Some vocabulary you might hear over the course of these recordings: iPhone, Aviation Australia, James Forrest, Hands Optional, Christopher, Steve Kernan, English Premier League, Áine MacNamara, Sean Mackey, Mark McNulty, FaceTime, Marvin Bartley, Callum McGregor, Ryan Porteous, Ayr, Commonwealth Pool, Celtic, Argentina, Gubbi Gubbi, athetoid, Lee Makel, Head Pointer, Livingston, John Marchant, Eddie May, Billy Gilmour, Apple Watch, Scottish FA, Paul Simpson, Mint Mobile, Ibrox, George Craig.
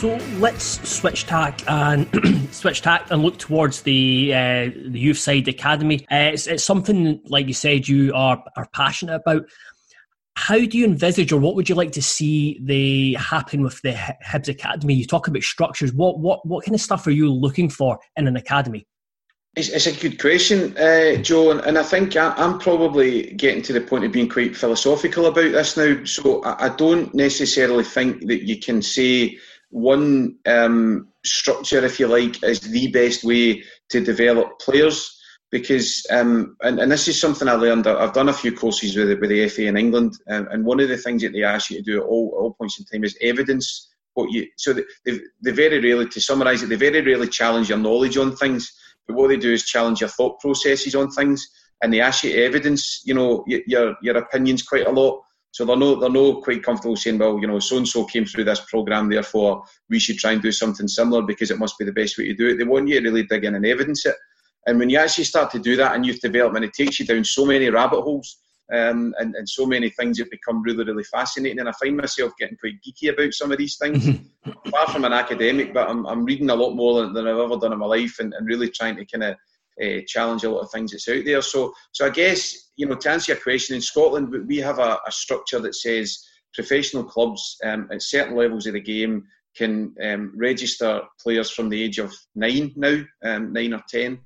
So let's switch tack and look towards the youth side academy. It's something, like you said, you are passionate about. How do you envisage, or what would you like to see happen with the Hibs Academy? You talk about structures. What kind of stuff are you looking for in an academy? It's a good question, Joe, and I think I'm probably getting to the point of being quite philosophical about this now. So I don't necessarily think that you can say one structure, if you like, is the best way to develop players, because and this is something I learned. I've done a few courses with the FA in England, and one of the things that they ask you to do at all points in time is evidence what you. So they very rarely, to summarise it, they very rarely challenge your knowledge on things, but what they do is challenge your thought processes on things, and they ask you to evidence, you know, your opinions quite a lot. So they're not quite comfortable saying, well, you know, so-and-so came through this programme, therefore we should try and do something similar because it must be the best way to do it. They want you to really dig in and evidence it. And when you actually start to do that in youth development, it takes you down so many rabbit holes and so many things that become really, really fascinating. And I find myself getting quite geeky about some of these things. Far from an academic, but I'm reading a lot more than I've ever done in my life and really trying to kind of challenge a lot of things that's out there. So I guess, you know, to answer your question, in Scotland we have a structure that says professional clubs at certain levels of the game can register players from the age of 9 now, 9 or 10,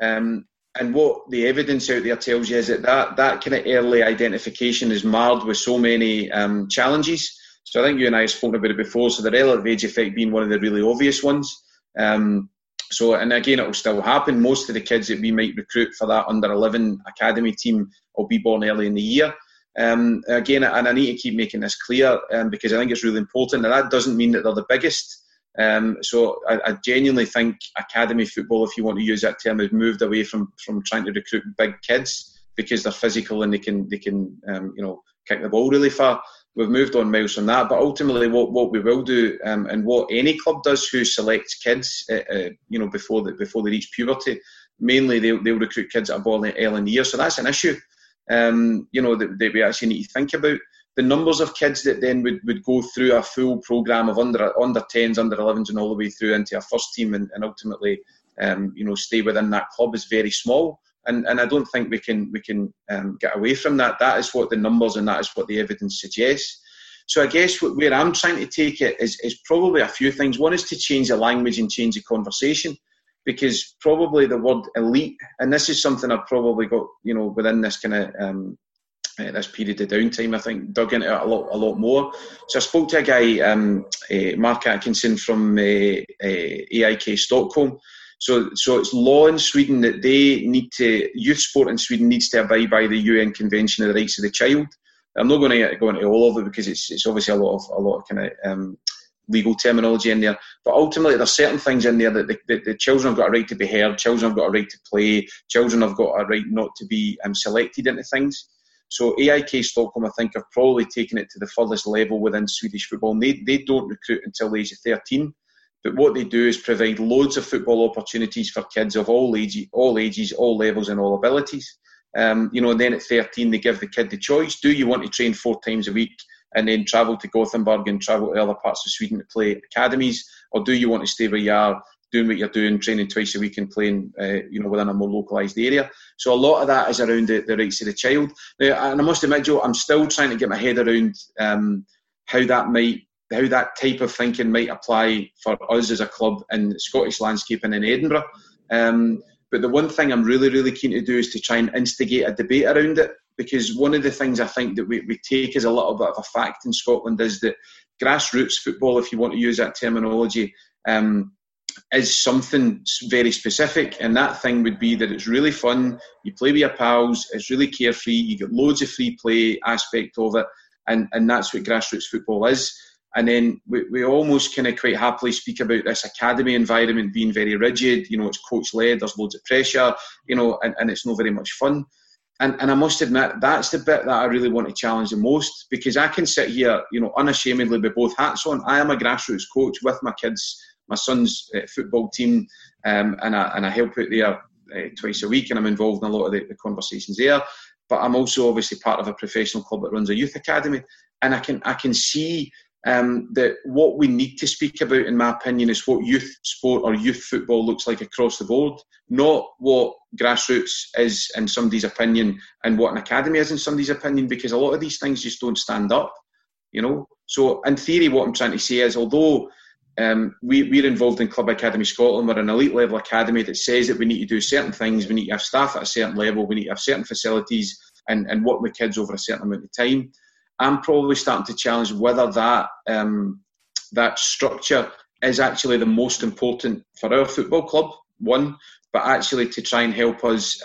and what the evidence out there tells you is that kind of early identification is marred with so many challenges. So I think you and I have spoken about it before, so the relative age effect being one of the really obvious ones. So, and again, it will still happen. Most of the kids that we might recruit for that under-11 academy team will be born early in the year. Again, and I need to keep making this clear because I think it's really important. And that doesn't mean that they're the biggest. So I genuinely think academy football, if you want to use that term, has moved away from trying to recruit big kids because they're physical and they can you know, kick the ball really far. We've moved on miles from that, but ultimately what we will do and what any club does who selects kids, you know, before they reach puberty, mainly they'll recruit kids that are born early in the year. So that's an issue, you know, that we actually need to think about. The numbers of kids that then would go through a full programme of under 10s, under 11s and all the way through into a first team and ultimately, you know, stay within that club is very small. And I don't think we can get away from that. That is what the numbers and that is what the evidence suggests. So I guess where I'm trying to take it is probably a few things. One is to change the language and change the conversation, because probably the word elite, and this is something I've probably got, you know, within this kind of this period of downtime, I think, dug into it a lot more. So I spoke to a guy, Mark Atkinson from AIK Stockholm. So it's law in Sweden that they need to, youth sport in Sweden needs to abide by the UN Convention of the Rights of the Child. I'm not going to go into all of it because it's obviously a lot of kind of legal terminology in there. But ultimately, there's certain things in there that the children have got a right to be heard, children have got a right to play, children have got a right not to be selected into things. So AIK Stockholm, I think, have probably taken it to the furthest level within Swedish football. And they don't recruit until the age of 13. But what they do is provide loads of football opportunities for kids of all ages, all levels and all abilities. And then at 13, they give the kid the choice. Do you want to train 4 times a week and then travel to Gothenburg and travel to other parts of Sweden to play academies? Or do you want to stay where you are, doing what you're doing, training twice a week and playing within a more localised area? So a lot of that is around the rights of the child. Now, and I must admit, Joe, I'm still trying to get my head around how that type of thinking might apply for us as a club in the Scottish landscape and in Edinburgh. But the one thing I'm really, really keen to do is to try and instigate a debate around it, because one of the things I think that we take as a little bit of a fact in Scotland is that grassroots football, if you want to use that terminology, is something very specific, and that thing would be that it's really fun, you play with your pals, it's really carefree, you get loads of free play aspect of it, and that's what grassroots football is. And then we almost kind of quite happily speak about this academy environment being very rigid. It's coach-led, there's loads of pressure, and it's not very much fun. And I must admit, that's the bit that I really want to challenge the most, because I can sit here, unashamedly with both hats on. I am a grassroots coach with my kids, my son's football team, and I help out there twice a week, and I'm involved in a lot of the conversations there. But I'm also obviously part of a professional club that runs a youth academy, and I can see... that what we need to speak about, in my opinion, is what youth sport or youth football looks like across the board, not what grassroots is in somebody's opinion and what an academy is in somebody's opinion, because a lot of these things just don't stand up, So in theory, what I'm trying to say is, although we're involved in Club Academy Scotland, we're an elite level academy that says that we need to do certain things, we need to have staff at a certain level, we need to have certain facilities and work with kids over a certain amount of time. I'm probably starting to challenge whether that structure is actually the most important for our football club, one, but actually to try and help us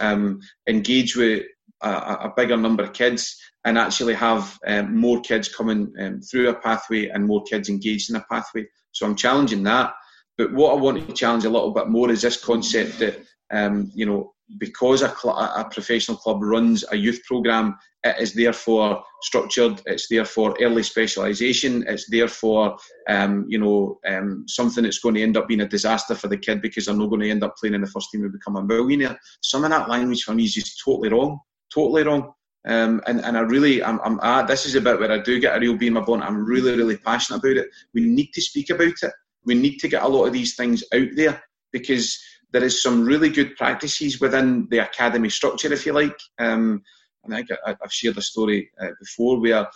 engage with a bigger number of kids and actually have more kids coming through a pathway and more kids engaged in a pathway. So I'm challenging that. But what I want to challenge a little bit more is this concept that, because a professional club runs a youth programme, it is therefore structured, it's therefore early specialisation, it's therefore something that's going to end up being a disaster for the kid because they're not going to end up playing in the first team and become a millionaire. Some of that language for me is just totally wrong. And this is a bit where I do get a real bee in my bonnet. I'm really, really passionate about it. We need to speak about it. We need to get a lot of these things out there, because there is some really good practices within the academy structure, if you like. I think I've shared a story before where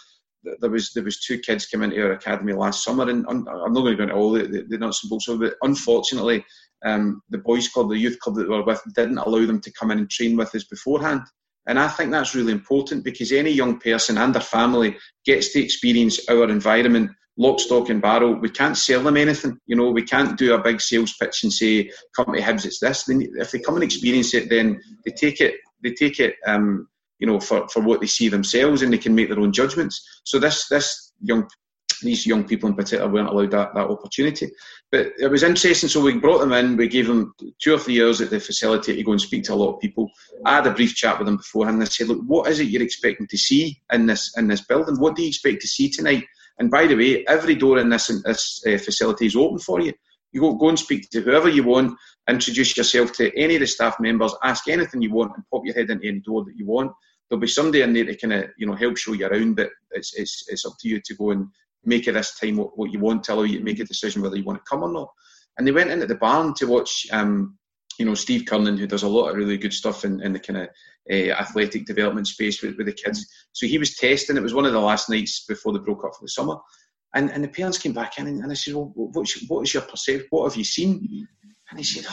there was 2 kids came into our academy last summer, and I'm not going to go into all the nuts and bolts of it. Unfortunately, the boys' club, the youth club that we were with, didn't allow them to come in and train with us beforehand. And I think that's really important, because any young person and their family gets to experience our environment, lock, stock and barrel. We can't sell them anything. We can't do a big sales pitch and say, come to Hibs, it's this. If they come and experience it, then they take it for what they see themselves, and they can make their own judgments. So these young people in particular weren't allowed that opportunity. But it was interesting, so we brought them in, we gave them 2 or 3 years at the facility to go and speak to a lot of people. I had a brief chat with them beforehand, and I said, look, what is it you're expecting to see in this building? What do you expect to see tonight? And by the way, every door in this facility is open for you. You go and speak to whoever you want, introduce yourself to any of the staff members, ask anything you want, and pop your head into any door that you want. There'll be somebody in there to kind of help show you around, but it's up to you to go and make at this time what you want, to allow you to make a decision whether you want to come or not. And they went in at the barn to watch, Steve Kernan, who does a lot of really good stuff in the kind of athletic development space with the kids. So he was testing. It was one of the last nights before they broke up for the summer. And the parents came back in, and I said, well, what is your perception? What have you seen? And he said,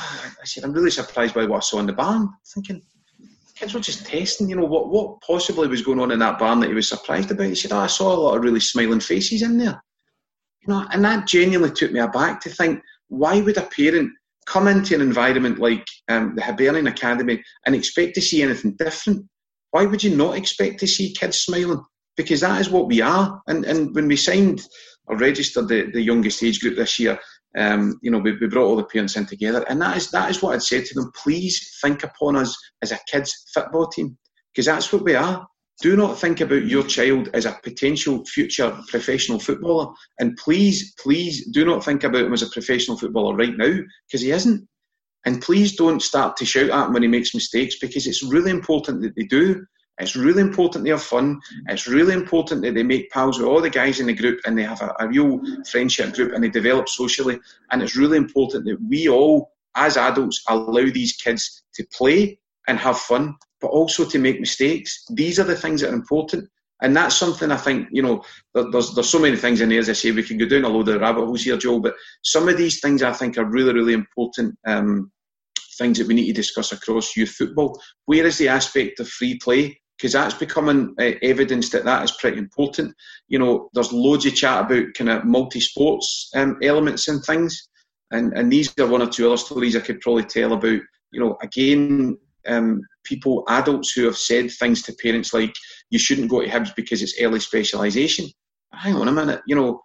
I'm really surprised by what I saw in the barn. I'm thinking, kids were just testing, you know, what possibly was going on in that barn that he was surprised about. He said, I saw a lot of really smiling faces in there. You know, and that genuinely took me aback to think, why would a parent come into an environment like the Hibernian Academy and expect to see anything different? Why would you not expect to see kids smiling? Because that is what we are. And when we signed or registered the youngest age group this year, you know, we brought all the parents in together, and that is what I'd said to them. Please think upon us as a kids' football team, because that's what we are. Do not think about your child as a potential future professional footballer, and please, please do not think about him as a professional footballer right now, because he isn't. And please don't start to shout at him when he makes mistakes, because it's really important that they do. It's really important they have fun. It's really important that they make pals with all the guys in the group and they have a real friendship group and they develop socially. And it's really important that we all, as adults, allow these kids to play and have fun, but also to make mistakes. These are the things that are important. And that's something I think, you know, there's so many things in there, as I say, we can go down a load of rabbit holes here, Joel, but some of these things I think are really, really important things that we need to discuss across youth football. Where is the aspect of free play? Because that's becoming evidence that is pretty important. You know, there's loads of chat about kind of multi-sports elements and things. And these are one or two other stories I could probably tell about, you know, again, people, adults who have said things to parents like, you shouldn't go to Hibs because it's early specialisation. Hang on a minute, you know,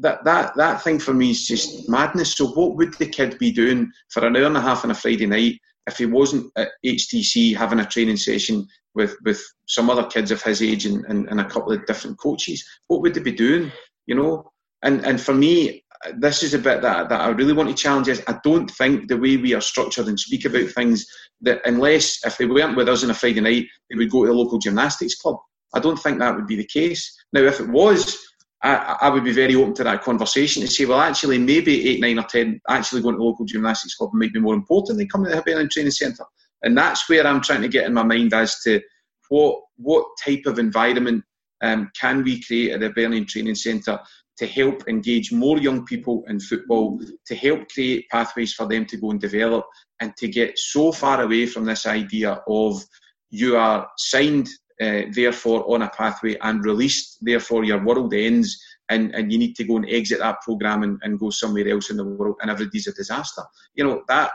that thing for me is just madness. So what would the kid be doing for an hour and a half on a Friday night if he wasn't at HTC having a training session with some other kids of his age and a couple of different coaches? What would they be doing, you know? And for me, this is a bit that I really want to challenge is I don't think the way we are structured and speak about things that unless, if they weren't with us on a Friday night, they would go to the local gymnastics club. I don't think that would be the case. Now, if it was, I would be very open to that conversation and say, well, actually, maybe 8, 9 or 10 actually going to the local gymnastics club might be more important than coming to the Hibernian Training Centre. And that's where I'm trying to get in my mind as to what type of environment can we create at the Hibernian Training Centre to help engage more young people in football, to help create pathways for them to go and develop, and to get so far away from this idea of you are signed, therefore, on a pathway and released, therefore your world ends and you need to go and exit that programme and go somewhere else in the world and everybody's a disaster. You know, that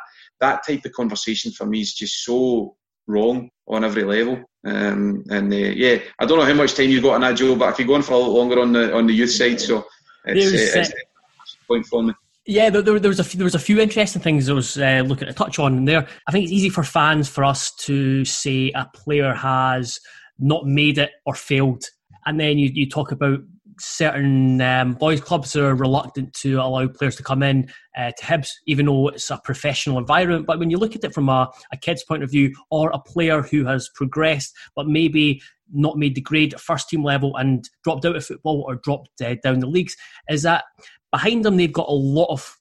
type of conversation for me is just so wrong on every level. Yeah, I don't know how much time you've got on that, Joe, but if you're going for a little longer on the youth side, so it's a point for me. Yeah, there was a few interesting things I was looking to touch on there. I think it's easy for fans for us to say a player has not made it or failed, and then you talk about certain boys clubs are reluctant to allow players to come in to Hibs, even though it's a professional environment. But when you look at it from a kid's point of view, or a player who has progressed but maybe not made the grade at first team level and dropped out of football or dropped down the leagues, is that behind them they've got a lot of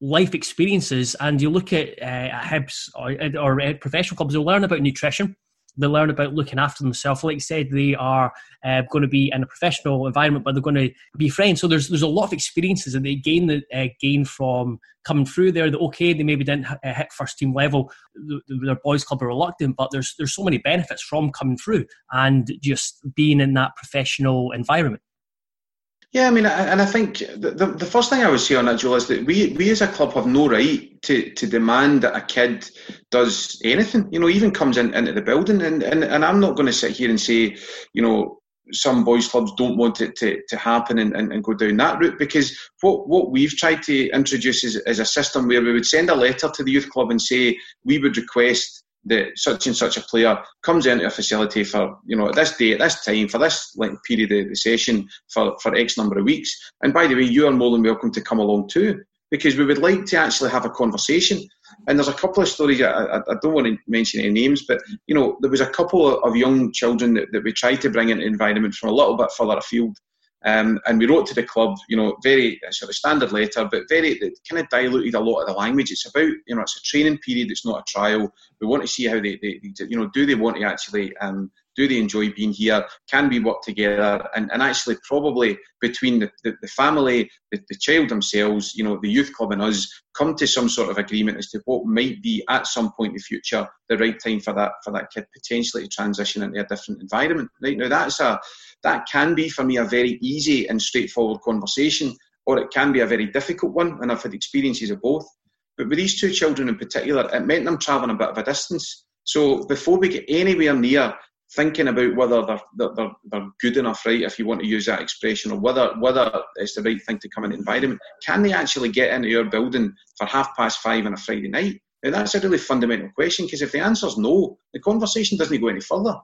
life experiences. And you look at Hibs or professional clubs, they'll learn about nutrition. They learn about looking after themselves. Like I said, they are going to be in a professional environment, but they're going to be friends. So there's a lot of experiences that they gain from coming through there. That okay, they maybe didn't hit first team level. Their boys club are reluctant, but there's so many benefits from coming through and just being in that professional environment. Yeah, I mean, and I think the first thing I would say on that, Joel, is that we as a club have no right to demand that a kid does anything, you know, even comes into the building. And I'm not going to sit here and say, you know, some boys' clubs don't want it to happen and go down that route, because what we've tried to introduce is a system where we would send a letter to the youth club and say we would request that such and such a player comes into a facility for, you know, at this day, at this time, for this length period of the session, for X number of weeks. And by the way, you are more than welcome to come along too, because we would like to actually have a conversation. And there's a couple of stories, I don't want to mention any names, but, you know, there was a couple of young children that we tried to bring into the environment from a little bit further afield. And we wrote to the club, you know, very sort of standard letter, but very, it kind of diluted a lot of the language. It's about, you know, it's a training period, it's not a trial. We want to see how they you know, do they want to actually Do they enjoy being here? Can we work together? And actually, probably between the family, the child themselves, you know, the youth club and us, come to some sort of agreement as to what might be at some point in the future the right time for that kid potentially to transition into a different environment. Right now, that can be for me a very easy and straightforward conversation, or it can be a very difficult one. And I've had experiences of both. But with these two children in particular, it meant them travelling a bit of a distance. So before we get anywhere near thinking about whether they're good enough, right, if you want to use that expression, or whether it's the right thing to come in the environment, can they actually get into your building for 5:30 on a Friday night? Now, that's a really fundamental question, because if the answer's no, the conversation doesn't go any further.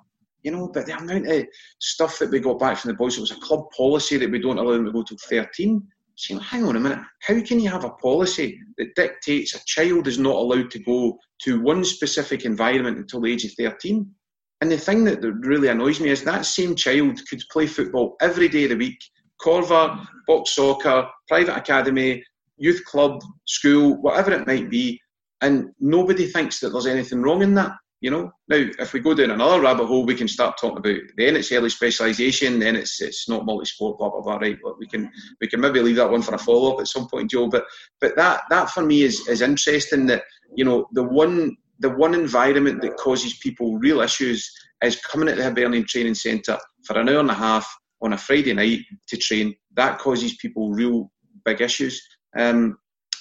You know, but the amount of stuff that we got back from the boys, it was a club policy that we don't allow them to go till 13. So, you know, hang on a minute, how can you have a policy that dictates a child is not allowed to go to one specific environment until the age of 13? And the thing that really annoys me is that same child could play football every day of the week, Corver, box soccer, private academy, youth club, school, whatever it might be, and nobody thinks that there's anything wrong in that, you know. Now, if we go down another rabbit hole, we can start talking about, then it's early specialisation, then it's not multi-sport, blah, blah, blah, right? But we can maybe leave that one for a follow-up at some point, Joe. But that for me is interesting, that, you know, the one environment that causes people real issues is coming at the Hibernian Training Centre for 1.5 hours on a Friday night to train. That causes people real big issues.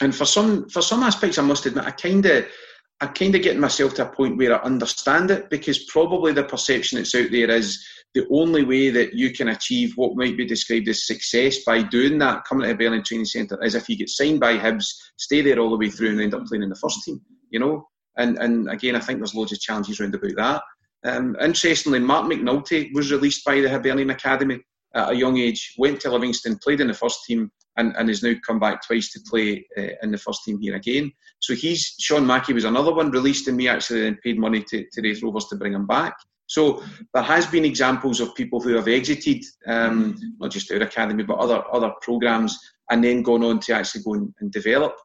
And for some aspects, I must admit, I kind of get myself to a point where I understand it, because probably the perception that's out there is the only way that you can achieve what might be described as success by doing that, coming to Hibernian Training Centre, is if you get signed by Hibs, stay there all the way through and end up playing in the first team, you know? And again, I think there's loads of challenges round about that. Interestingly, Mark McNulty was released by the Hibernian Academy at a young age, went to Livingston, played in the first team, and has now come back twice to play in the first team here again. So Sean Mackey was another one released, and we actually then paid money to Raith Rovers to bring him back. So there has been examples of people who have exited, not just our academy, but other programmes, and then gone on to actually go and develop.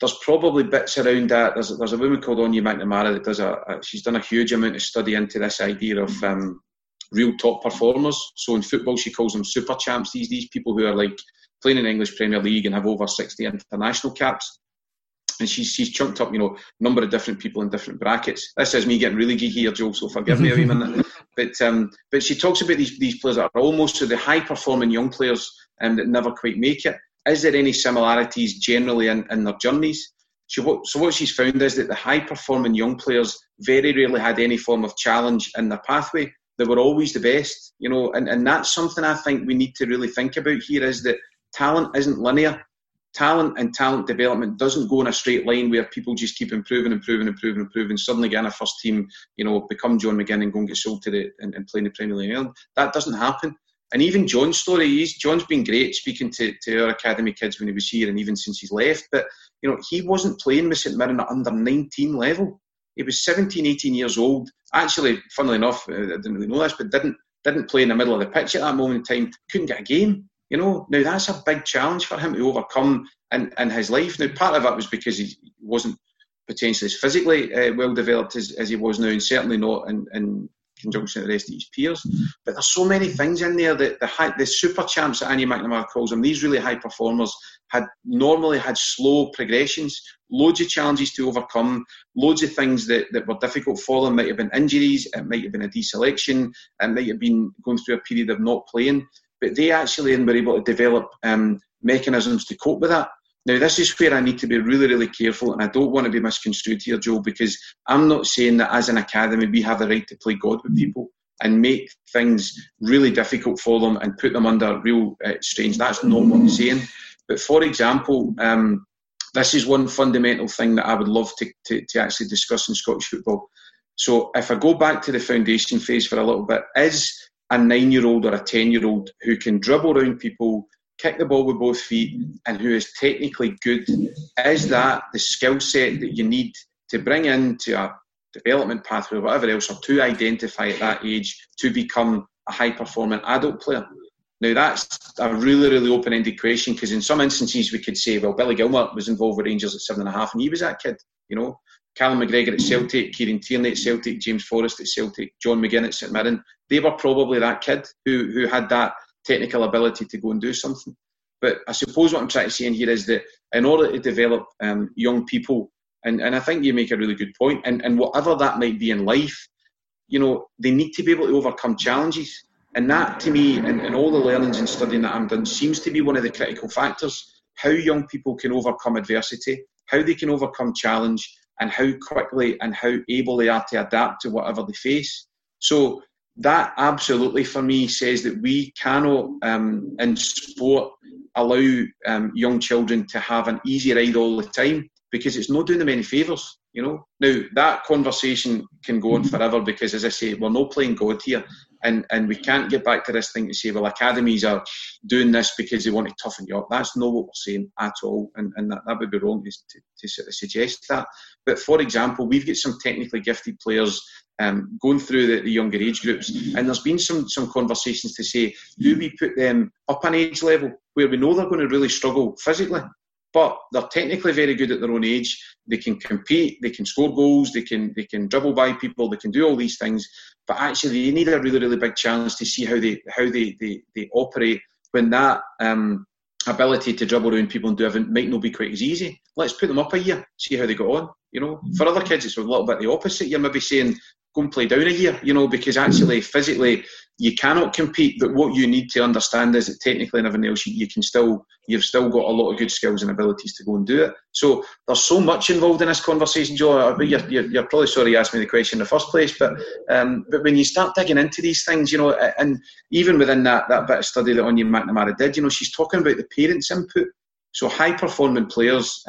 There's probably bits around that. There's a woman called Áine MacNamara that does she's done a huge amount of study into this idea of real top performers. So in football, she calls them super champs. These people who are like playing in English Premier League and have over 60 international caps. And she's chunked up, you know, a number of different people in different brackets. This is me getting really geeky here, Joel, so forgive me a wee minute. But she talks about these players that are almost the high performing young players that never quite make it. Is there any similarities generally in their journeys? So what she's found is that the high-performing young players very rarely had any form of challenge in their pathway. They were always the best, you know, and that's something I think we need to really think about here, is that talent isn't linear. Talent and talent development doesn't go in a straight line where people just keep improving, suddenly get in a first team, you know, become John McGinn and go and get sold to and play in the Premier League. That doesn't happen. And even John's story, John's been great speaking to our academy kids when he was here and even since he's left. But, you know, he wasn't playing with St Mirren at under 19 level. He was 17, 18 years old. Actually, funnily enough, I didn't really know this, but didn't play in the middle of the pitch at that moment in time. Couldn't get a game, you know. Now, that's a big challenge for him to overcome in his life. Now, part of that was because he wasn't potentially as physically well-developed as he was now, and certainly not in conjunction with the rest of his peers. But there's so many things in there that the super champs that Áine MacNamara calls them, these really high performers, had normally had slow progressions, loads of challenges to overcome, loads of things that were difficult for them. Might have been injuries, it might have been a deselection, it might have been going through a period of not playing, but they actually were able to develop mechanisms to cope with that. Now, this is where I need to be really, really careful, and I don't want to be misconstrued here, Joel, because I'm not saying that as an academy we have the right to play God with people and make things really difficult for them and put them under real strains. That's not what I'm saying. But, for example, this is one fundamental thing that I would love to actually discuss in Scottish football. So if I go back to the foundation phase for a little bit, is a 9-year-old or a 10-year-old who can dribble around people, kick the ball with both feet, and who is technically good, is that the skill set that you need to bring into a development pathway or whatever else, or to identify at that age to become a high-performing adult player? Now, that's a really, really open-ended question, because in some instances we could say, well, Billy Gilmour was involved with Rangers at 7.5 and he was that kid, you know. Callum McGregor at Celtic, Kieran Tierney at Celtic, James Forrest at Celtic, John McGinn at St Mirren. They were probably that kid who had that technical ability to go and do something. But I suppose what I'm trying to say in here is that in order to develop young people, and I think you make a really good point, and whatever that might be in life, you know, they need to be able to overcome challenges. And that, to me, and all the learnings and studying that I'm done, seems to be one of the critical factors. How young people can overcome adversity, how they can overcome challenge, and how quickly and how able they are to adapt to whatever they face. So that absolutely, for me, says that we cannot, in sport, allow young children to have an easy ride all the time, because it's not doing them any favours, you know. Now, that conversation can go on forever because, as I say, we're not playing God here, and we can't get back to this thing to say, well, academies are doing this because they want to toughen you up. That's not what we're saying at all, and that would be wrong to sort of suggest that. But, for example, we've got some technically gifted players going through the younger age groups, and there's been some conversations to say, do we put them up an age level where we know they're going to really struggle physically? But they're technically very good at their own age. They can compete, they can score goals, they can dribble by people, they can do all these things. But actually, they need a really, really big challenge to see how they operate when that ability to dribble around people and do everything might not be quite as easy. Let's put them up a year, see how they got on. You know, for other kids, it's a little bit the opposite. You're maybe saying, go and play down a year, you know, because actually physically you cannot compete, but what you need to understand is that technically and everything else you've still got a lot of good skills and abilities to go and do it. So there's so much involved in this conversation, Joe. You're probably sorry you asked me the question in the first place, but when you start digging into these things, you know, and even within that bit of study that Áine MacNamara did, you know, she's talking about the parents' input. So high performing players,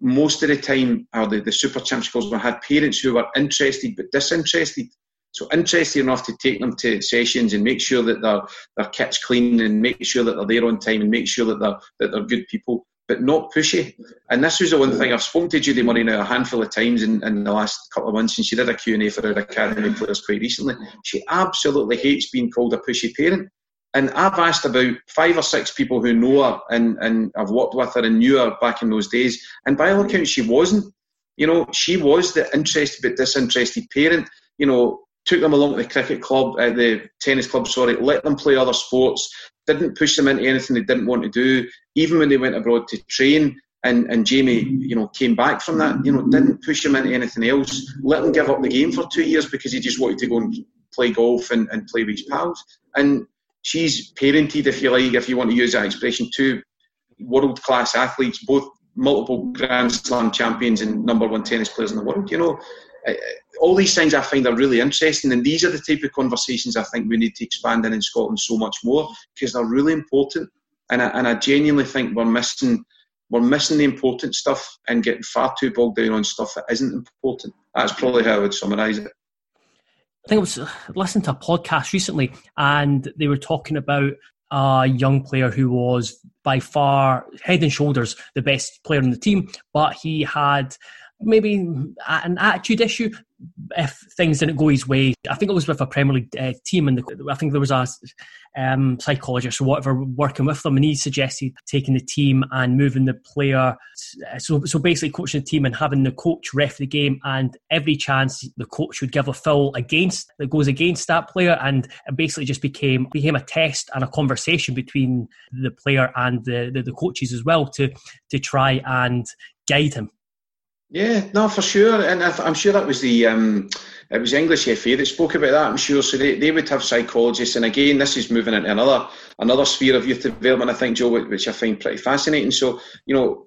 most of the time, or the super champ schools, we had parents who were interested but disinterested. So interested enough to take them to sessions and make sure that their kit's clean and make sure that they're there on time and make sure that they're good people, but not pushy. And this was the one thing. I've spoken to Judy Murray now a handful of times in the last couple of months, and she did a Q&A for our academy players quite recently. She absolutely hates being called a pushy parent. And I've asked about 5 or 6 people who know her and I've worked with her and knew her back in those days. And by all accounts, she wasn't. You know, she was the interested but disinterested parent. You know, took them along to the tennis club, let them play other sports, didn't push them into anything they didn't want to do, even when they went abroad to train. And Jamie, you know, came back from that, you know, didn't push him into anything else, let him give up the game for 2 years because he just wanted to go and play golf and play with his pals. And she's parented, if you like, if you want to use that expression, 2 world-class athletes, both multiple Grand Slam champions and number 1 tennis players in the world. You know, all these things I find are really interesting, and these are the type of conversations I think we need to expand in Scotland so much more, because they're really important. And I genuinely think we're missing the important stuff and getting far too bogged down on stuff that isn't important. That's probably how I would summarise it. I think I was listening to a podcast recently, and they were talking about a young player who was by far, head and shoulders, the best player on the team, but he had maybe an attitude issue if things didn't go his way. I think it was with a Premier League team, and I think there was a psychologist or whatever working with them, and he suggested taking the team and moving the player. So basically coaching the team and having the coach ref the game, and every chance the coach would give a foul that goes against that player, and it basically just became a test and a conversation between the player and the coaches as well to try and guide him. Yeah, no, for sure, and I'm sure that was it was English FA that spoke about that. I'm sure, so they would have psychologists, and again, this is moving into another sphere of youth development, I think, Joe, which I find pretty fascinating. So, you know,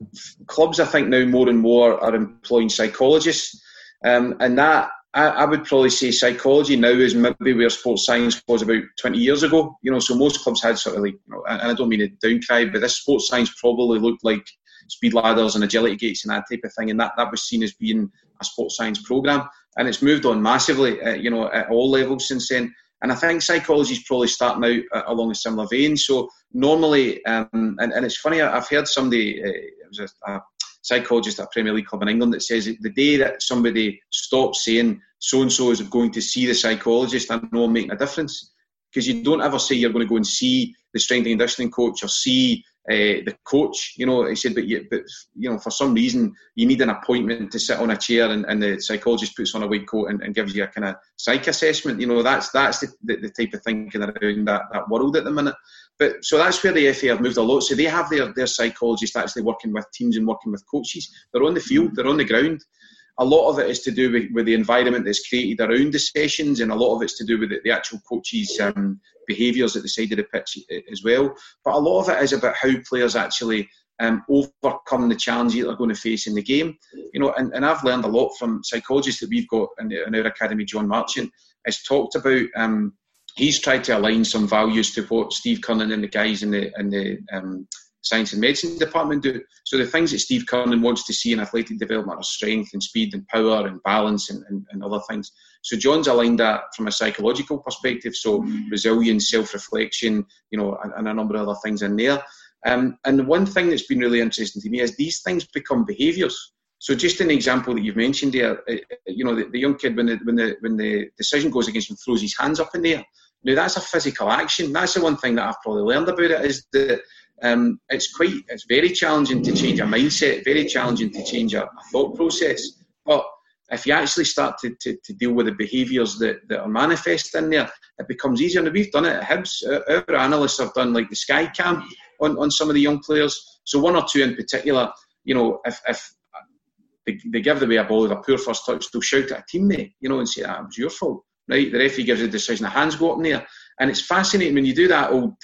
clubs, I think now more and more are employing psychologists, and that I would probably say psychology now is maybe where sports science was about 20 years ago. You know, so most clubs had sort of like, you know, and I don't mean to downgrade, but this sports science probably looked like speed ladders and agility gates and that type of thing, and that was seen as being a sports science programme, and it's moved on massively you know, at all levels since then. And I think psychology is probably starting out along a similar vein. So normally and it's funny, I've heard somebody, it was a psychologist at a Premier League club in England, that says that the day that somebody stops saying so and so is going to see the psychologist, I know I'm making a difference, because you don't ever say you're going to go and see the strength and conditioning coach or see the coach, you know, he said, but you know, for some reason, you need an appointment to sit on a chair, and the psychologist puts on a white coat and gives you a kind of psych assessment. You know, that's the type of thinking around that world at the minute. But so that's where the FA have moved a lot. So they have their psychologists actually working with teams and working with coaches. They're on the field, they're on the ground. A lot of it is to do with the environment that's created around the sessions, and a lot of it's to do with the actual coaches' behaviours at the side of the pitch as well. But a lot of it is about how players actually overcome the challenges that they're going to face in the game. You know, and I've learned a lot from psychologists that we've got in our academy. John Marchant has talked about, he's tried to align some values to what Steve Kernan and the guys in the Science and Medicine Department do. So the things that Steve Kernan wants to see in athletic development are strength and speed and power and balance and other things. So John's aligned that from a psychological perspective, so resilience, self-reflection, you know, and a number of other things in there. And the one thing that's been really interesting to me is these things become behaviours. So just an example that you've mentioned there, you know, the young kid, when the decision goes against him, throws his hands up in the air. Now that's a physical action. That's the one thing that I've probably learned about it, is that it's very challenging to change a mindset, very challenging to change a thought process. But if you actually start to deal with the behaviours that are manifest in there, it becomes easier. And we've done it at Hibs. Our analysts have done like the Sky Camp on some of the young players. So one or two in particular, you know, if they give away a ball with a poor first touch, they'll shout at a teammate, you know, and say, "That was your fault." Right? The referee gives a decision, the hands go up in the air. And it's fascinating when you do that old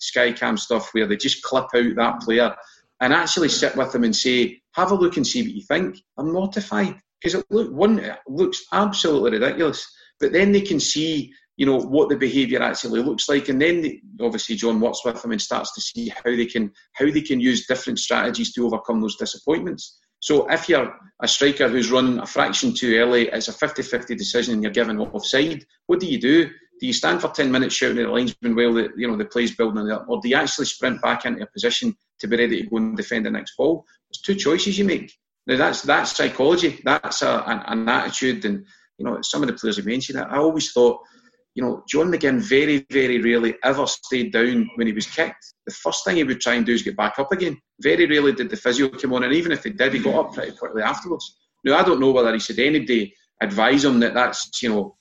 Sky Cam stuff where they just clip out that player and actually sit with them and say, "Have a look and see what you think." I'm mortified because it looks absolutely ridiculous. But then they can see, you know, what the behaviour actually looks like, and then obviously John works with them and starts to see how they can use different strategies to overcome those disappointments. So if you're a striker who's run a fraction too early, it's a 50-50 decision and you're given offside, what do you do? Do you stand for 10 minutes shouting at the linesman while the play's building up, or do you actually sprint back into a position to be ready to go and defend the next ball? There's two choices you make. Now that's psychology, that's an attitude, and you know, some of the players have mentioned that. I always thought, you know, John McGinn very, very rarely ever stayed down when he was kicked. The first thing he would try and do is get back up again. Very rarely did the physio come on, and even if he did, he got up pretty quickly afterwards. Now I don't know whether he should anybody advise him that that's, you know,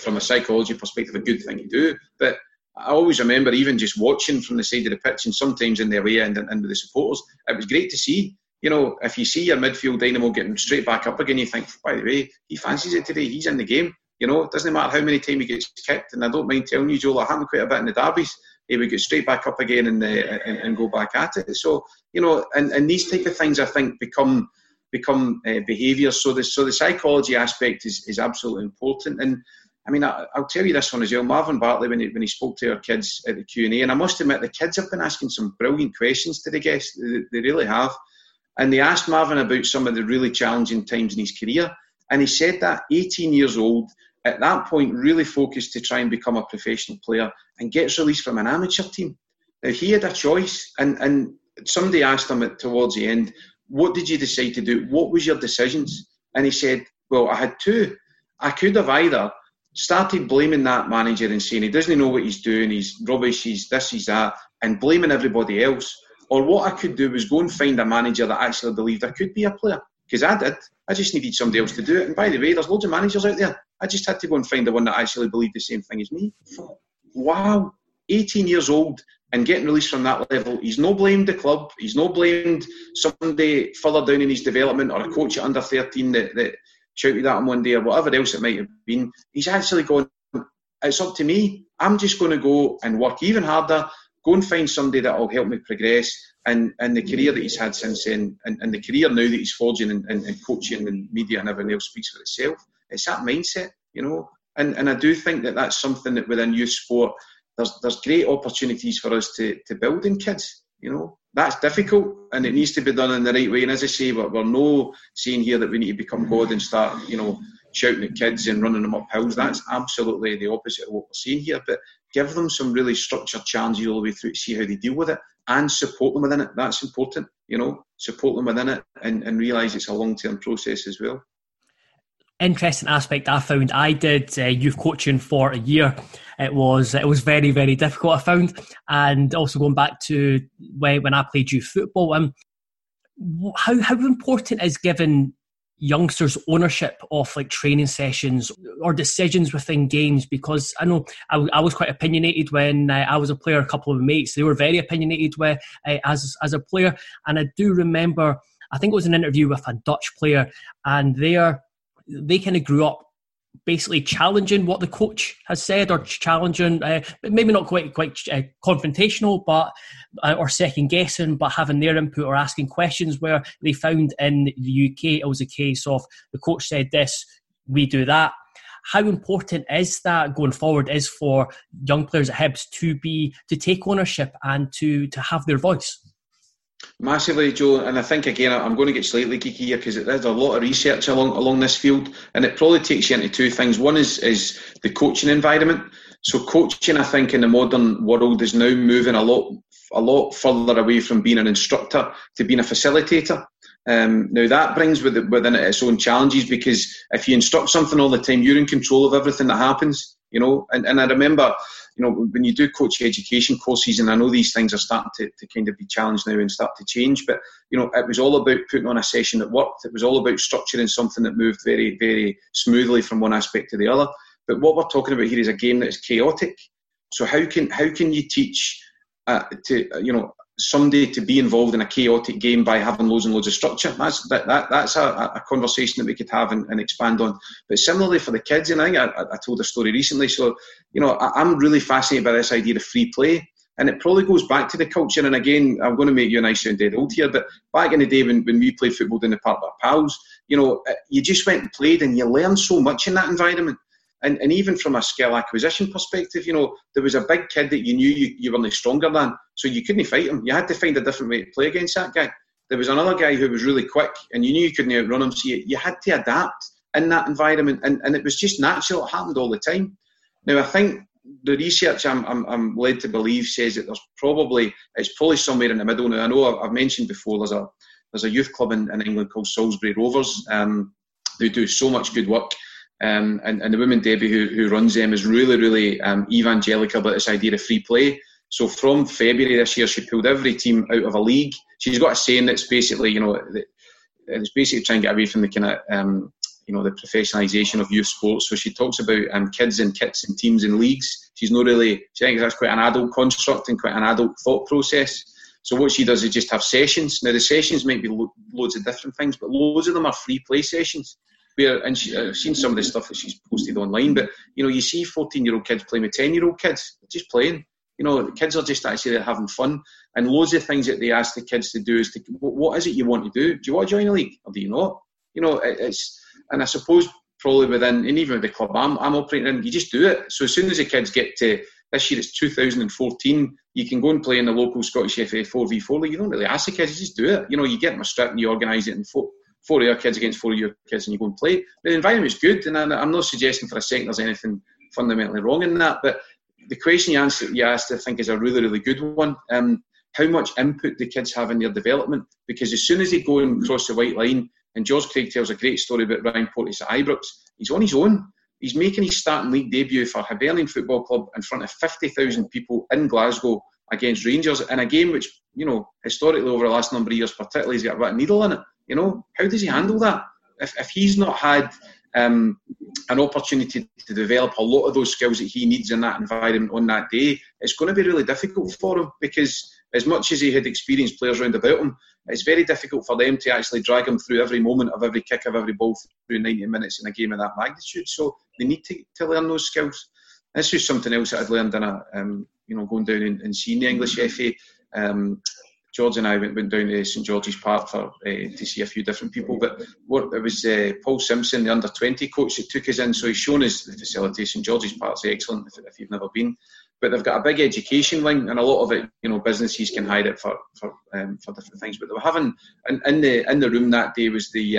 from a psychology perspective, a good thing to do. But I always remember even just watching from the side of the pitch, and sometimes in the away end and with the supporters, it was great to see. You know, if you see your midfield dynamo getting straight back up again, you think, by the way, he fancies it today, he's in the game. You know, it doesn't matter how many times he gets kicked. And I don't mind telling you, Joel, that happened quite a bit in the derbies. He would get straight back up again and go back at it. So, you know, and these type of things, I think, become behaviour. So the psychology aspect is absolutely important. And I mean, I'll tell you this one as well. Marvin Bartley, when he spoke to our kids at the Q&A, and I must admit, the kids have been asking some brilliant questions to the guests. They really have. And they asked Marvin about some of the really challenging times in his career. And he said that 18 years old, at that point, really focused to try and become a professional player, and gets released from an amateur team. Now, he had a choice, and somebody asked him towards the end, "What did you decide to do? What was your decisions?" And he said, "Well, I had two. I could have either started blaming that manager and saying he doesn't know what he's doing, he's rubbish, he's this, he's that, and blaming everybody else. Or what I could do was go and find a manager that actually believed I could be a player, because I did. I just needed somebody else to do it. And by the way, there's loads of managers out there. I just had to go and find the one that actually believed the same thing as me." Wow, 18 years old and getting released from that level. He's no blamed the club. He's no blamed somebody further down in his development, or a coach at under 13 that shouted at him one day, or whatever else it might have been. He's actually gone, "It's up to me. I'm just going to go and work even harder, go and find somebody that will help me progress." And the career that he's had since then, and the career now that he's forging and coaching and media and everything else, speaks for itself. It's that mindset, you know. And I do think that that's something that within youth sport, there's great opportunities for us to build in kids, you know. That's difficult, and it needs to be done in the right way. And as I say, we're no saying here that we need to become God and start, you know, shouting at kids and running them up hills. That's absolutely the opposite of what we're seeing here. But give them some really structured challenges all the way through to see how they deal with it, and support them within it. That's important, you know, support them within it and realise it's a long-term process as well. interesting aspect I found. I did youth coaching for a year. It was very, very difficult, I found. And also going back to when I played youth football, how important is giving youngsters ownership of like training sessions or decisions within games? Because I know I was quite opinionated when I was a player. A couple of mates, they were very opinionated with, as a player. And I do remember, I think it was an interview with a Dutch player, and they kind of grew up basically challenging what the coach has said, or challenging, maybe not quite confrontational, but or second guessing, but having their input or asking questions, where they found in the UK it was a case of the coach said this, we do that. How important is that going forward, is for young players at Hibs to take ownership and to have their voice? Massively, Joe, and I think again I'm going to get slightly geeky here because there's a lot of research along this field, and it probably takes you into two things. One is the coaching environment. So coaching, I think, in the modern world is now moving a lot further away from being an instructor to being a facilitator. Now that brings within it its own challenges, because if you instruct something all the time, you're in control of everything that happens, you know. And I remember, you know, when you do coach education courses, and I know these things are starting to kind of be challenged now and start to change, but, you know, it was all about putting on a session that worked. It was all about structuring something that moved very, very smoothly from one aspect to the other. But what we're talking about here is a game that is chaotic. So how can you teach somebody to be involved in a chaotic game by having loads and loads of structure? That's a conversation that we could have and expand on. But similarly for the kids, and I think I told a story recently, so, you know, I'm really fascinated by this idea of free play, and it probably goes back to the culture. And again, I'm going to make you and I sound dead old here, but back in the day when we played football in the park with our pals, you know, you just went and played, and you learned so much in that environment. And even from a skill acquisition perspective, you know, there was a big kid that you knew you were no stronger than, so you couldn't fight him. You had to find a different way to play against that guy. There was another guy who was really quick, and you knew you couldn't outrun him, so you had to adapt in that environment. And it was just natural. It happened all the time. Now, I think the research I'm led to believe says that it's probably somewhere in the middle. Now, I know I've mentioned before there's a youth club in England called Raith Rovers. They do so much good work. And the woman, Debbie, who runs them, is really, really evangelical about this idea of free play. So from February this year, she pulled every team out of a league. She's got a saying that's basically, you know, it's basically trying to get away from the kind of, you know, the professionalisation of youth sports. So she talks about kids and kits and teams and leagues. She thinks that's quite an adult construct and quite an adult thought process. So what she does is just have sessions. Now the sessions might be loads of different things, but loads of them are free play sessions. I've seen some of the stuff that she's posted online, but, you know, you see 14-year-old kids playing with 10-year-old kids. They're just playing. You know, the kids are just actually there having fun. And loads of things that they ask the kids to do is, what is it you want to do? Do you want to join a league or do you not? You know, and I suppose probably within, and even with the club I'm operating in, you just do it. So as soon as the kids get to, this year it's 2014, you can go and play in the local Scottish FA 4v4 league. You don't really ask the kids, you just do it. You know, you get them a strip and you organise it in four of your kids against four of your kids, and you go and play. The environment's good, and I'm not suggesting for a second there's anything fundamentally wrong in that, but the question you asked, I think, is a really, really good one. How much input the kids have in their development, because as soon as they go and cross the white line, and George Craig tells a great story about Ryan Porteous at Ibrox, he's on his own. He's making his starting league debut for Hibernian Football Club in front of 50,000 people in Glasgow against Rangers, in a game which, you know, historically over the last number of years particularly, he's got a bit of needle in it. You know, how does he handle that? If he's not had an opportunity to develop a lot of those skills that he needs in that environment on that day, it's going to be really difficult for him, because as much as he had experienced players round about him, it's very difficult for them to actually drag him through every moment of every kick of every ball through 90 minutes in a game of that magnitude. So they need to learn those skills. This was something else that I'd learned in going down and seeing the English FA. George and I went down to St George's Park to see a few different people, but it was Paul Simpson, the under-20 coach, that took us in. So he's shown us the facility. St George's Park's excellent if you've never been. But they've got a big education wing, and a lot of it, you know, businesses can hire it for different things. But they were having, in the room that day was they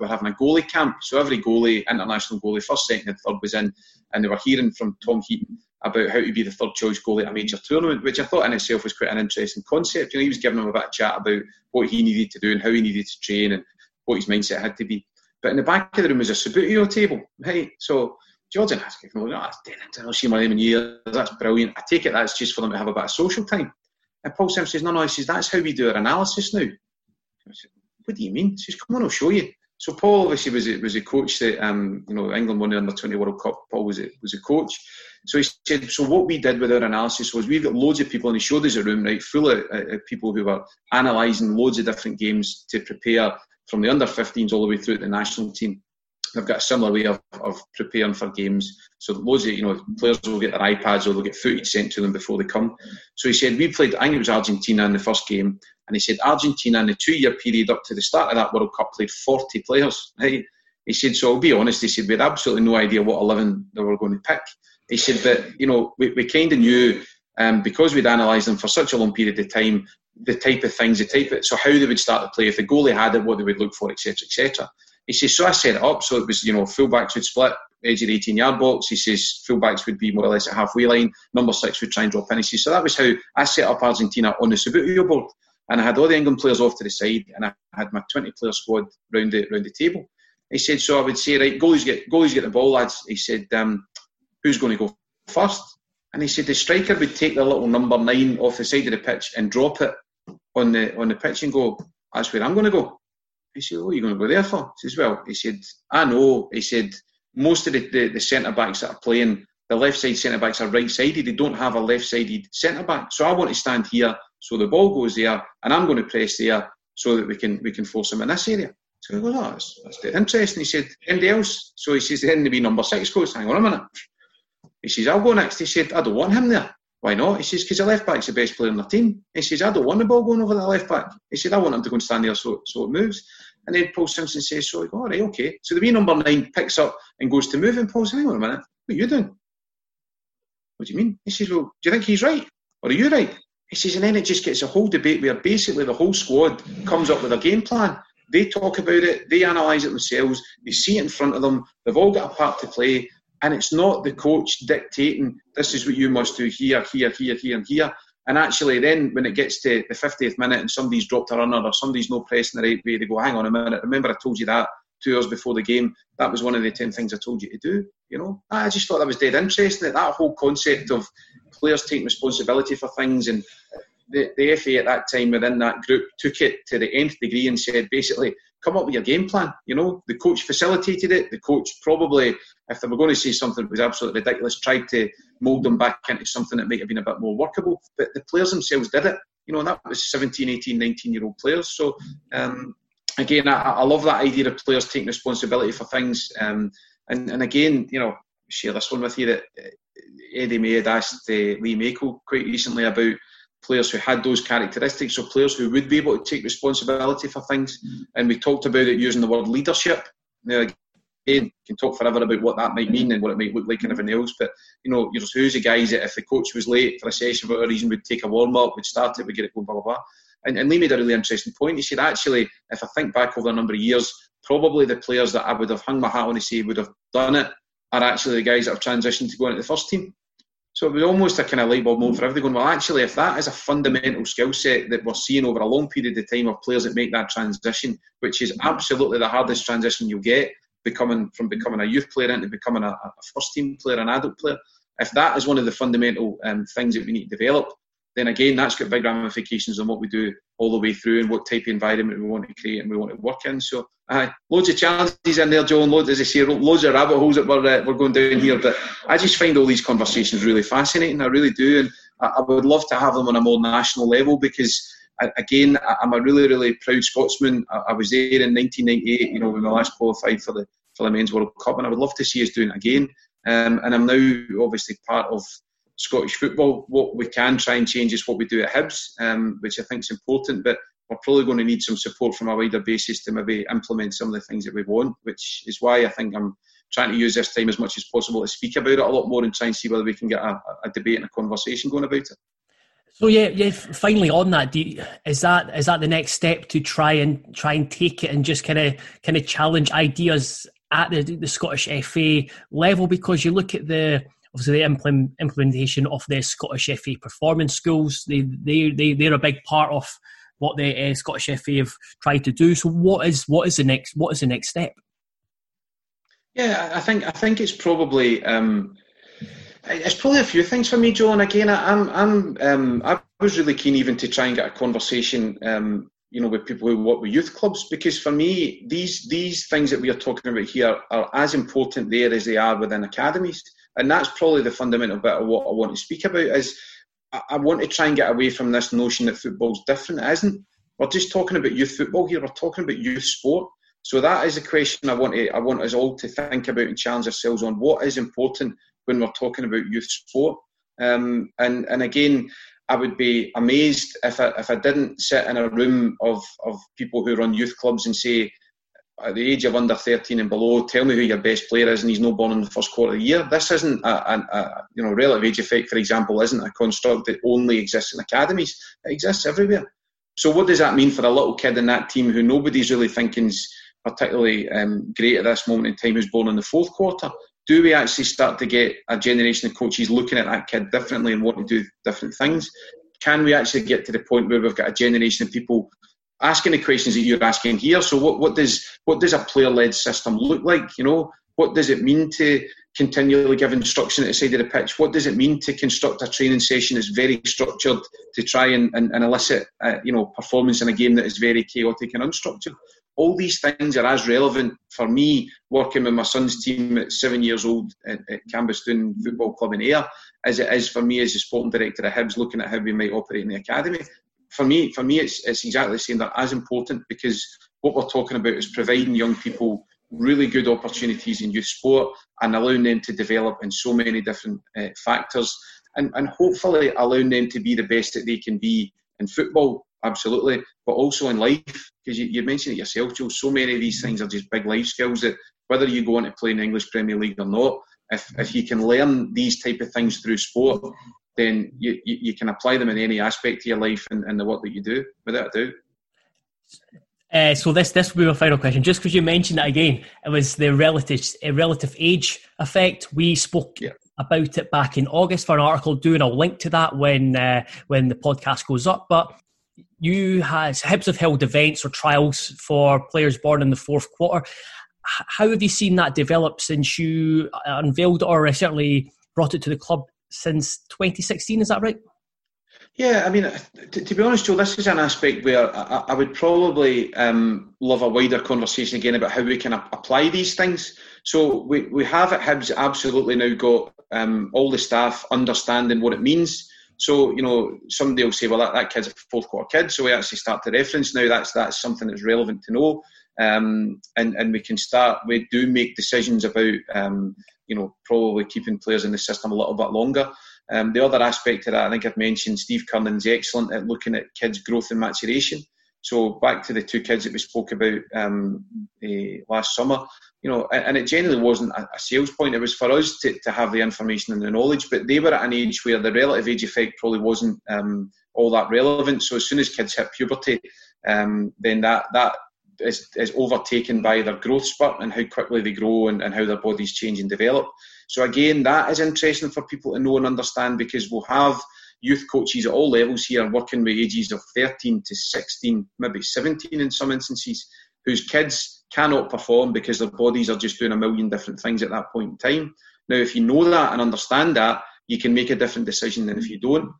were having a goalie camp. So every goalie, international goalie, first, second and third was in, and they were hearing from Tom Heaton about how to be the third choice goalie at a major tournament, which I thought in itself was quite an interesting concept. You know, he was giving him a bit of chat about what he needed to do and how he needed to train and what his mindset had to be. But in the back of the room was a Sabutio table, right? So George and I kept going, oh, I don't see my name in years, that's brilliant. I take it that's just for them to have a bit of social time. And Paul Simpson says, no, he says, that's how we do our analysis now. I said, what do you mean? He says, come on, I'll show you. So Paul obviously was a coach that, England won the Under-20 World Cup. Paul was a coach. So he said, so what we did with our analysis was we've got loads of people, and he showed us a room, right, full of people who were analysing loads of different games to prepare from the under-15s all the way through to the national team. They've got a similar way of preparing for games. So loads of, players will get their iPads or they'll get footage sent to them before they come. So he said, we played, I think it was Argentina in the first game. And he said, Argentina in the 2-year period up to the start of that World Cup played 40 players. Right? He said, so I'll be honest, he said, we had absolutely no idea what 11 they were going to pick. He said, but, we kind of knew, because we'd analysed them for such a long period of time, so how they would start to play, if the goalie had it, what they would look for, etc., etc. He says, so I set it up, so it was, full-backs would split, edge of the 18-yard box. He says, full-backs would be more or less at halfway line, number 6 would try and drop in. He says, so that was how I set up Argentina on the Sabutio board. And I had all the England players off to the side, and I had my 20-player squad round the table. He said, so I would say, right, goalies get the ball, lads. He said, who's going to go first? And he said, the striker would take the little number 9 off the side of the pitch and drop it on the pitch and go, that's where I'm going to go. He said, what are you going to go there for? He says, well, he said, I know. He said, most of the centre-backs that are playing, the left-side centre-backs are right-sided. They don't have a left-sided centre-back. So I want to stand here so the ball goes there, and I'm going to press there so that we can force them in this area. So I go, oh, that's interesting. He said, anybody else? So he says, then maybe number 6 goes, hang on a minute. He says, I'll go next. He said, I don't want him there. Why not? He says, because the left-back's the best player on their team. He says, I don't want the ball going over the left-back. He said, I want him to go and stand there so it moves. And then Paul Simpson says, so I go, all right, okay. So the wee number 9 picks up and goes to move, and Paul says, hang on a minute, what are you doing? What do you mean? He says, well, do you think he's right? Or are you right? He says, and then it just gets a whole debate where basically the whole squad comes up with a game plan. They talk about it, they analyse it themselves, they see it in front of them, they've all got a part to play. And it's not the coach dictating, this is what you must do here, here, here, here, and here. And actually then when it gets to the 50th minute and somebody's dropped a runner or somebody's not pressing the right way, they go, hang on a minute, remember I told you that 2 hours before the game? That was one of the 10 things I told you to do, I just thought that was dead interesting, that whole concept of players taking responsibility for things. And the FA at that time within that group took it to the nth degree and said, basically, come up with your game plan. The coach facilitated it. The coach probably, if they were going to say something that was absolutely ridiculous, tried to mould them back into something that might have been a bit more workable. But the players themselves did it. That was 17, 18, 19-year-old players. So, again, I love that idea of players taking responsibility for things. And again, share this one with you, that Eddie May had asked Lee Makel quite recently about players who had those characteristics, so players who would be able to take responsibility for things. And we talked about it using the word leadership. Now, again, can talk forever about what that might mean and what it might look like and everything else, but, who's the guys that if the coach was late for a session for whatever reason would take a warm-up, would start it, would get it going, blah, blah, blah. And Lee made a really interesting point. He said, actually, if I think back over a number of years, probably the players that I would have hung my hat on and say would have done it are actually the guys that have transitioned to going to the first team. So it was almost a kind of light bulb moment for everyone. Well, actually, if that is a fundamental skill set that we're seeing over a long period of time of players that make that transition, which is absolutely the hardest transition you'll get, becoming a youth player into becoming a first-team player, an adult player, if that is one of the fundamental things that we need to develop, then again, that's got big ramifications on what we do all the way through and what type of environment we want to create and we want to work in. So, loads of challenges in there, John. Loads, as I say, loads of rabbit holes that we're going down here. But I just find all these conversations really fascinating. I really do, and I would love to have them on a more national level because, again, I'm a really, really proud Scotsman. I was there in 1998, when I last qualified for the Men's World Cup, and I would love to see us doing it again. And I'm now obviously part of Scottish football. What we can try and change is what we do at Hibs, which I think is important, but we're probably going to need some support from a wider basis to maybe implement some of the things that we want, which is why I think I'm trying to use this time as much as possible to speak about it a lot more and try and see whether we can get a debate and a conversation going about it. So yeah. Finally, on that, is that the next step to try and take it and just kind of challenge ideas at the Scottish FA level? Because you look at obviously, the implementation of the Scottish FA performance schools, they're a big part of what the Scottish FA have tried to do. So, what is the next step? Yeah, I think it's probably a few things for me, Joe. And again, I was really keen even to try and get a conversation, with people who work with youth clubs, because for me, these things that we are talking about here are as important there as they are within academies, and that's probably the fundamental bit of what I want to speak about. Is I want to try and get away from this notion that football's different. It isn't. We're just talking about youth football here. We're talking about youth sport. So that is a question I want us all to think about and challenge ourselves on. What is important when we're talking about youth sport? And again, I would be amazed if I didn't sit in a room of people who run youth clubs and say, at the age of under 13 and below, tell me who your best player is, and he's not born in the first quarter of the year. This isn't a relative age effect, for example, isn't a construct that only exists in academies. It exists everywhere. So what does that mean for a little kid in that team who nobody's really thinking's particularly great at this moment in time, who's born in the fourth quarter? Do we actually start to get a generation of coaches looking at that kid differently and wanting to do different things? Can we actually get to the point where we've got a generation of people asking the questions that you're asking here? So what does a player-led system look like? What does it mean to continually give instruction at the side of the pitch? What does it mean to construct a training session that's very structured to try and elicit performance in a game that is very chaotic and unstructured? All these things are as relevant for me working with my son's team at 7 years old at Cambusdoon Football Club in Ayr as it is for me as a sporting director at Hibs looking at how we might operate in the academy. For me, it's exactly the same. They're as important because what we're talking about is providing young people really good opportunities in youth sport and allowing them to develop in so many different factors and hopefully allowing them to be the best that they can be in football. Absolutely, but also in life, because you mentioned it yourself, Joe. So many of these things are just big life skills that whether you go on to play in the English Premier League or not, if you can learn these type of things through sport, then you can apply them in any aspect of your life and the work that you do, without a doubt. So this will be my final question. Just because you mentioned that again, it was the relative age effect. We spoke about it back in August for an article, doing a link to that when the podcast goes up, but. Hibs have held events or trials for players born in the fourth quarter. How have you seen that develop since you unveiled or certainly brought it to the club since 2016? Is that right? Yeah, I mean, to be honest, Joe, this is an aspect where I would probably love a wider conversation again about how we can apply these things. So we have at Hibs absolutely now got all the staff understanding what it means. So, somebody will say, well, that kid's a fourth quarter kid. So we actually start to reference now. That's something that's relevant to know. And we can start, we do make decisions about, probably keeping players in the system a little bit longer. The other aspect of that, I think I've mentioned, Steve Kernan's excellent at looking at kids' growth and maturation. So back to the two kids that we spoke about last summer, and it generally wasn't a sales point. It was for us to have the information and the knowledge, but they were at an age where the relative age effect probably wasn't all that relevant. So as soon as kids hit puberty, then that is overtaken by their growth spurt and how quickly they grow and how their bodies change and develop. So again, that is interesting for people to know and understand because we'll have youth coaches at all levels here working with ages of 13 to 16, maybe 17 in some instances, whose kids cannot perform because their bodies are just doing a million different things at that point in time. Now, if you know that and understand that, you can make a different decision than if you don't.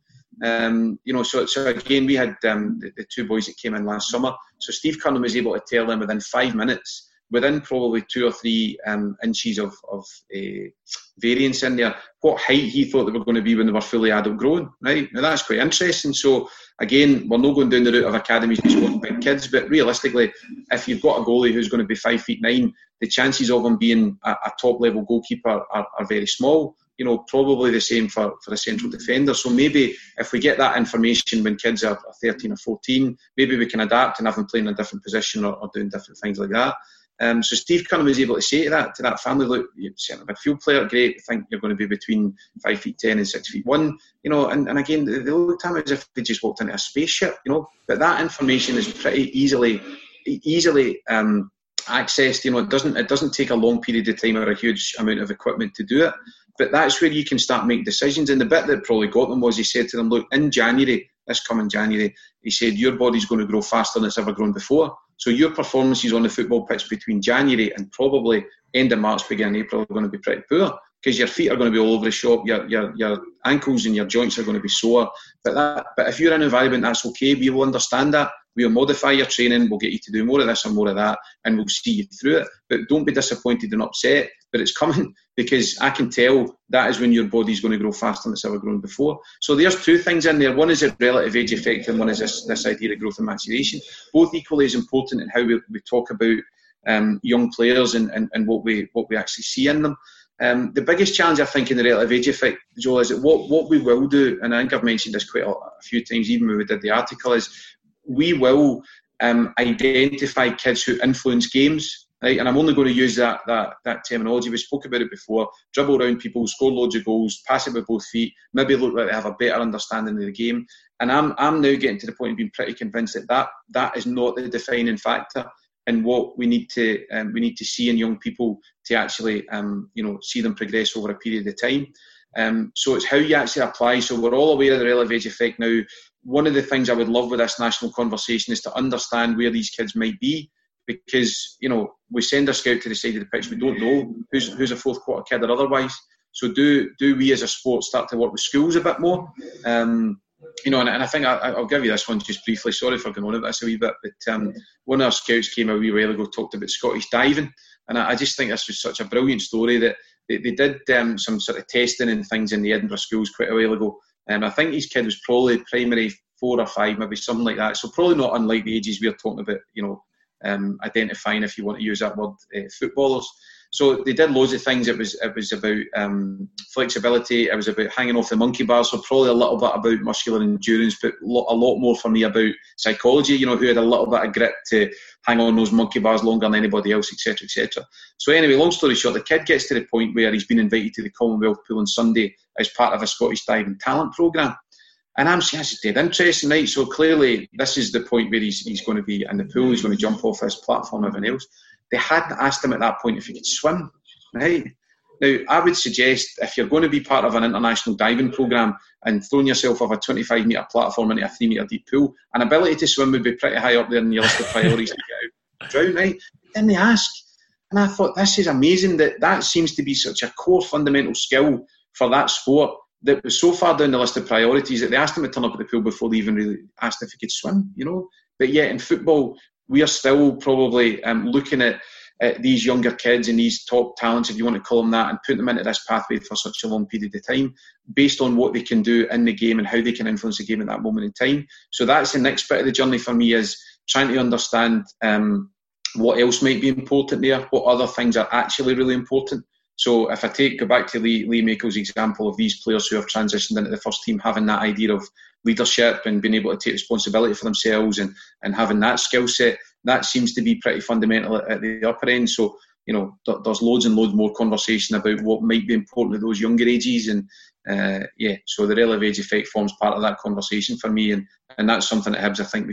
So again, we had the two boys that came in last summer. So Steve Cunham was able to tell them within 5 minutes, within probably 2 or 3 inches of variance in there, what height he thought they were going to be when they were fully adult grown, right? Now that's quite interesting. So again, we're not going down the route of academies just going big kids, but realistically, if you've got a goalie who's going to be 5'9", the chances of him being a top-level goalkeeper are very small. Probably the same for a central defender. So maybe if we get that information when kids are 13 or 14, maybe we can adapt and have them playing in a different position or doing different things like that. So Steve Cunham was able to say to that family, look, you're certainly a midfield player, great, we think you're going to be between 5'10" and 6'1". And again, they looked at it as if they just walked into a spaceship, But that information is pretty easily accessed, It doesn't take a long period of time or a huge amount of equipment to do it. But that's where you can start making decisions. And the bit that probably got them was he said to them, look, in January, this coming January, he said, your body's going to grow faster than it's ever grown before. So your performances on the football pitch between January and probably end of March, beginning of April, are going to be pretty poor because your feet are going to be all over the shop, your ankles and your joints are going to be sore. But if you're in an environment that's okay, we will understand that. We'll modify your training, we'll get you to do more of this and more of that, and we'll see you through it. But don't be disappointed and upset, but it's coming, because I can tell that is when your body's going to grow faster than it's ever grown before. So there's two things in there. One is the relative age effect, and one is this idea of growth and maturation. Both equally as important in how we talk about young players and what we actually see in them. The biggest challenge, I think, in the relative age effect, Joel, is that what we will do, and I think I've mentioned this quite a few times, even when we did the article, is we will identify kids who influence games, right? And I'm only going to use that terminology. We spoke about it before. Dribble around people, score loads of goals, pass it with both feet, maybe look like they have a better understanding of the game. And I'm now getting to the point of being pretty convinced that is not the defining factor in what we need to see in young people to actually see them progress over a period of time. So it's how you actually apply. So we're all aware of the relative age effect now. One of the things I would love with this national conversation is to understand where these kids might be, because we send a scout to the side of the pitch, we don't know who's a fourth quarter kid or otherwise. So do we as a sport start to work with schools a bit more? And I think I'll give you this one just briefly. Sorry for going on about this a wee bit, but one of our scouts came a wee while ago, talked about Scottish diving, and I just think this was such a brilliant story that they did some sort of testing and things in the Edinburgh schools quite a while ago. I think his kid was probably primary 4 or 5, maybe something like that. So probably not unlike the ages we're talking about, identifying, if you want to use that word, footballers. So they did loads of things. It was about flexibility. It was about hanging off the monkey bar. So probably a little bit about muscular endurance, but a lot more for me about psychology. Who had a little bit of grit to hang on those monkey bars longer than anybody else, etc., etc. So anyway, long story short, the kid gets to the point where he's been invited to the Commonwealth Pool on Sunday as part of a Scottish diving talent programme. And I'm saying, this is dead interesting, right? So clearly, this is the point where he's going to be in the pool. He's going to jump off this platform, everything else. They hadn't asked him at that point if he could swim, right? Now, I would suggest if you're going to be part of an international diving programme and throwing yourself off a 25-metre platform into a 3-metre deep pool, an ability to swim would be pretty high up there in your list of priorities to get out drown, right? But then they ask. And I thought, this is amazing that seems to be such a core fundamental skill for that sport that was so far down the list of priorities that they asked him to turn up at the pool before they even really asked if he could swim, But yet in football, we are still probably looking at these younger kids and these top talents, if you want to call them that, and putting them into this pathway for such a long period of time based on what they can do in the game and how they can influence the game at that moment in time. So that's the next bit of the journey for me, is trying to understand what else might be important there, what other things are actually really important. So if I go back to Lee Makel's example of these players who have transitioned into the first team, having that idea of leadership and being able to take responsibility for themselves and having that skill set, that seems to be pretty fundamental at the upper end. So, there's loads and loads more conversation about what might be important at those younger ages. And so the relative age effect forms part of that conversation for me. And that's something at Hibs I think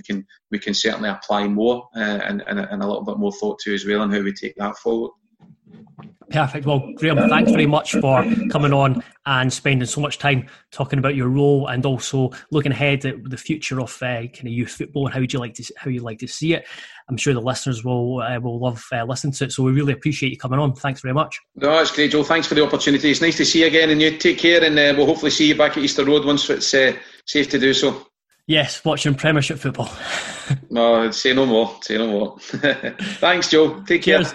we can certainly apply more and a little bit more thought to as well, and how we take that forward. Perfect. Well, Graham, thanks very much for coming on and spending so much time talking about your role and also looking ahead at the future of kind of youth football and how you like to see it. I'm sure the listeners will love listening to it. So we really appreciate you coming on. Thanks very much. No, it's great, Joel. Thanks for the opportunity. It's nice to see you again, and you take care, and we'll hopefully see you back at Easter Road once it's safe to do so. Yes, watching Premiership football. No, say no more. Say no more. Thanks, Joel. Take care. Cheers.